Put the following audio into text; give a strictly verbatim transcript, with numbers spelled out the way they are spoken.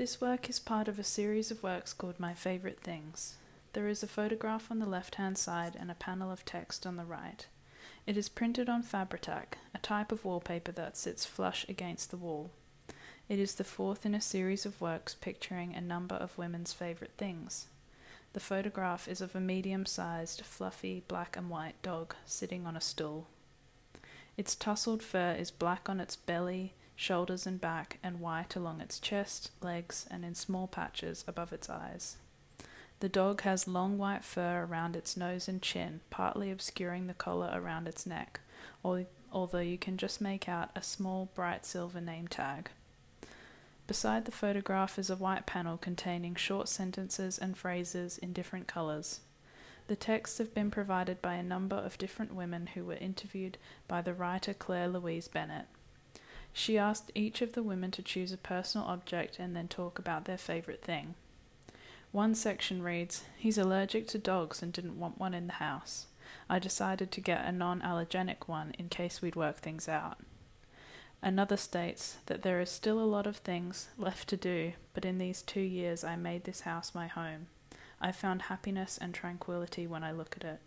This work is part of a series of works called My Favourite Things. There is a photograph on the left-hand side and a panel of text on the right. It is printed on Fabritac, a type of wallpaper that sits flush against the wall. It is the fourth in a series of works picturing a number of women's favourite things. The photograph is of a medium-sized, fluffy, black and white dog sitting on a stool. Its tousled fur is black on its belly, shoulders and back, and white along its chest, legs, and in small patches above its eyes. The dog has long white fur around its nose and chin, partly obscuring the collar around its neck, although you can just make out a small, bright silver name tag. Beside the photograph is a white panel containing short sentences and phrases in different colours. The texts have been provided by a number of different women who were interviewed by the writer Claire Louise Bennett. She asked each of the women to choose a personal object and then talk about their favourite thing. One section reads, "He's allergic to dogs and didn't want one in the house. I decided to get a non-allergenic one in case we'd work things out." Another states that there is still a lot of things left to do, but in these two years I made this house my home. I found happiness and tranquility when I look at it.